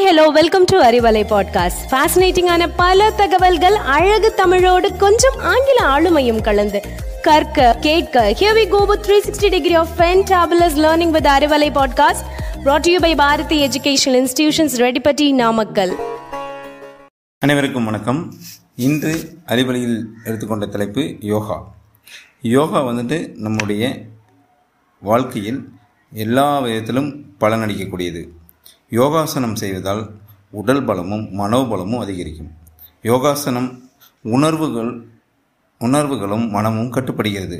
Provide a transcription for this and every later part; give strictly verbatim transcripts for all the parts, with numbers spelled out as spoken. Hi hello, welcome to Arivalai podcast. ஃபேசினேட்டிங்கான பல தகவல்கள் அழகு தமிழோடு கொஞ்சம் ஆங்கில ஆளுமையும் கலந்து கற்க கேட்க here we go with three sixty degree of fantabulous learning with Arivalai podcast brought to you by Bharathi educational institutions, Rettipatti, Namakkal. அனைவருக்கும் வணக்கம். இன்று அறிவலையில் எடுத்துக்கொண்ட தலைப்பு யோகா. யோகா வந்துட்டு நம்முடைய வாழ்க்கையில் எல்லா விதத்திலும் பலனளிக்கக்கூடியது. யோகாசனம் செய்வதால் உடல் பலமும் மனோபலமும் அதிகரிக்கும். யோகாசனம் உணர்வுகள் உணர்வுகளும் மனமும் கட்டுப்படுகிறது.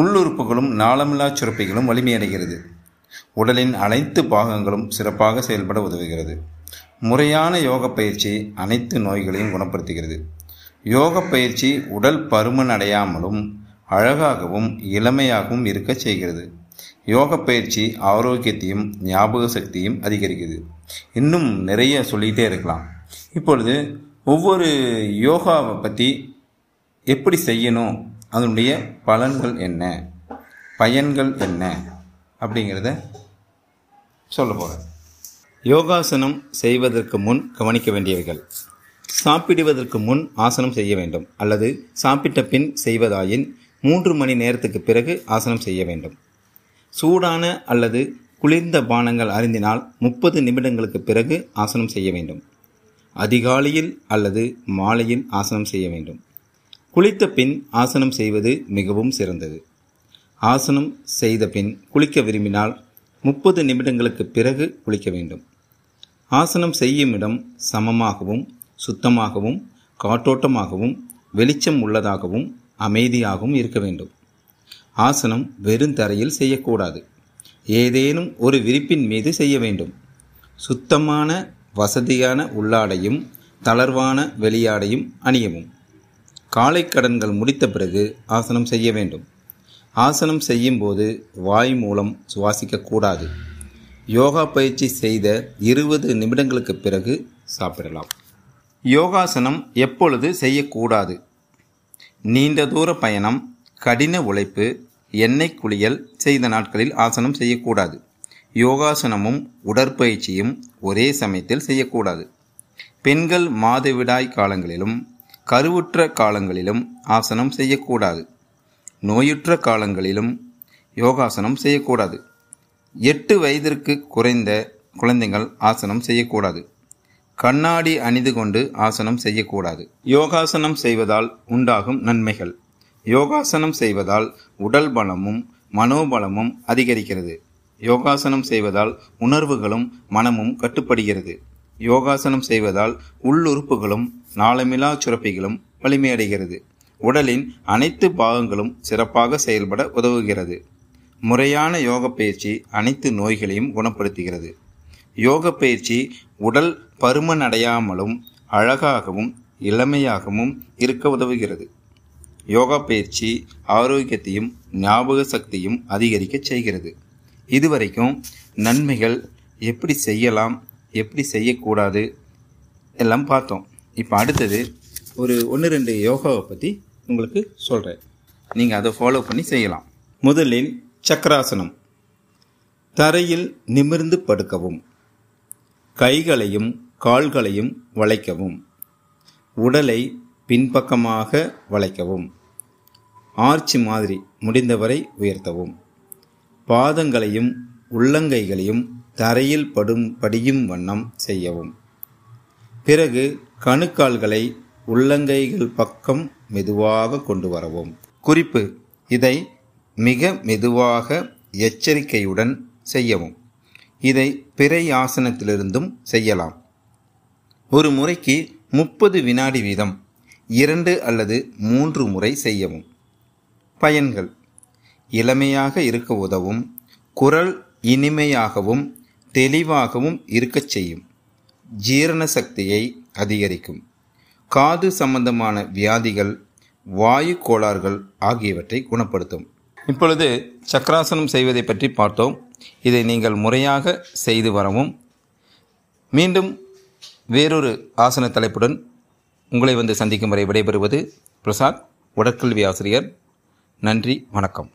உள்ளுறுப்புகளும் நாளமில்லா சுரப்பிகளும் வலிமையடைகிறது. உடலின் அனைத்து பாகங்களும் சிறப்பாக செயல்பட உதவுகிறது. முறையான யோக பயிற்சி அனைத்து நோய்களையும் குணப்படுத்துகிறது. யோக பயிற்சி உடல் பருமன் அடையாமலும் அழகாகவும் இளமையாகவும் இருக்க செய்கிறது. யோக பயிற்சி ஆரோக்கியத்தையும் ஞாபக சக்தியும் அதிகரிக்குது. இன்னும் நிறைய சொல்லிகிட்டே இருக்கலாம். இப்பொழுது ஒவ்வொரு யோகாவை பற்றி எப்படி செய்யணும், அதனுடைய பலன்கள் என்ன, பயன்கள் என்ன அப்படிங்கிறத சொல்ல போகிறேன். யோகாசனம் செய்வதற்கு முன் கவனிக்க வேண்டியவைகள். சாப்பிடுவதற்கு முன் ஆசனம் செய்ய வேண்டும் அல்லது சாப்பிட்ட பின் செய்வதாயின் மூன்று மணி நேரத்துக்கு பிறகு ஆசனம் செய்ய வேண்டும். சூடான அல்லது குளிர்ந்த பானங்கள் அருந்தினால் முப்பது நிமிடங்களுக்கு பிறகு ஆசனம் செய்ய வேண்டும். அதிகாலையில் அல்லது மாலையில் ஆசனம் செய்ய வேண்டும். குளித்த பின் ஆசனம் செய்வது மிகவும் சிறந்தது. ஆசனம் செய்த பின் குளிக்க விரும்பினால் முப்பது நிமிடங்களுக்கு பிறகு குளிக்க வேண்டும். ஆசனம் செய்யும் இடம் சமமாகவும் சுத்தமாகவும் காற்றோட்டமாகவும் வெளிச்சம் உள்ளதாகவும் அமைதியாகவும் இருக்க வேண்டும். ஆசனம் வெறும் தரையில் செய்யக்கூடாது. ஏதேனும் ஒரு விரிப்பின் மீது செய்ய வேண்டும். சுத்தமான வசதியான உள்ளாடையும் தளர்வான வெளியாடையும் அணியவும். காலை கடன்கள் முடித்த பிறகு ஆசனம் செய்ய வேண்டும். ஆசனம் செய்யும்போது வாய் மூலம் சுவாசிக்கக்கூடாது. யோகா பயிற்சி செய்த இருபது நிமிடங்களுக்கு பிறகு சாப்பிடலாம். யோகாசனம் எப்பொழுது செய்யக்கூடாது? நீண்ட தூர பயணம், கடின உழைப்பு, எண்ணெய் குளியல் செய்த நாட்களில் ஆசனம் செய்யக்கூடாது. யோகாசனமும் உடற்பயிற்சியும் ஒரே சமயத்தில் செய்யக்கூடாது. பெண்கள் மாதவிடாய் காலங்களிலும் கருவுற்ற காலங்களிலும் ஆசனம் செய்யக்கூடாது. நோயுற்ற காலங்களிலும் யோகாசனம் செய்யக்கூடாது. எட்டு வயதிற்கு குறைந்த குழந்தைகள் ஆசனம் செய்யக்கூடாது. கண்ணாடி அணிந்து கொண்டு ஆசனம் செய்யக்கூடாது. யோகாசனம் செய்வதால் உண்டாகும் நன்மைகள். யோகாசனம் செய்வதால் உடல் பலமும் மனோபலமும் அதிகரிக்கிறது. யோகாசனம் செய்வதால் உணர்வுகளும் மனமும் கட்டுப்படுகிறது. யோகாசனம் செய்வதால் உள்ளுறுப்புகளும் நாளமிலா சுரப்பிகளும் வலிமையடைகிறது. உடலின் அனைத்து பாகங்களும் சிறப்பாக செயல்பட உதவுகிறது. முறையான யோக பயிற்சி அனைத்து நோய்களையும் குணப்படுத்துகிறது. யோக பயிற்சி உடல் பருமன் அடையாமலும் அழகாகவும் இளமையாகவும் இருக்க உதவுகிறது. யோகா பயிற்சி ஆரோக்கியத்தையும் ஞாபக சக்தியும் அதிகரிக்க செய்கிறது. இதுவரைக்கும் நன்மைகள், எப்படி செய்யலாம், எப்படி செய்யக்கூடாது எல்லாம் பார்த்தோம். இப்போ அடுத்தது ஒரு ஒன்று ரெண்டு யோகாவை பற்றி உங்களுக்கு சொல்கிறேன். நீங்கள் அதை ஃபாலோ பண்ணி செய்யலாம். முதலில் சக்கராசனம். தரையில் நிமிர்ந்து படுக்கவும். கைகளையும் கால்களையும் வளைக்கவும். உடலை பின்பக்கமாக வளைக்கவும். ஆர்ச்சி மாதிரி முடிந்தவரை உயர்த்தவும். பாதங்களையும் உள்ளங்கைகளையும் தரையில் படும் படியும் வண்ணம் செய்யவும். பிறகு கணுக்கால்களை உள்ளங்கைகள் பக்கம் மெதுவாக கொண்டு வரவும். குறிப்பு: இதை மிக மெதுவாக எச்சரிக்கையுடன் செய்யவும். இதை பிறை ஆசனத்திலிருந்தும் செய்யலாம். ஒரு முறைக்கு முப்பது வினாடி வீதம் இரண்டு அல்லது மூன்று முறை செய்யவும். பயன்கள்: இளமையாக இருக்க உதவும். குரல் இனிமையாகவும் தெளிவாகவும் இருக்கச் செய்யும். ஜீரண சக்தியை அதிகரிக்கும். காது சம்பந்தமான வியாதிகள், வாயு கோளாறுகள் ஆகியவற்றை குணப்படுத்தும். இப்பொழுது சக்கராசனம் செய்வதை பற்றி பார்த்தோம். இதை நீங்கள் முறையாக செய்து வரவும். மீண்டும் வேறொரு ஆசன தலைப்புடன் உங்களை வந்து சந்திக்கும் வரை விடைபெறுவது பிரசாத், உடற்கல்வி ஆசிரியர். நன்றி, வணக்கம்.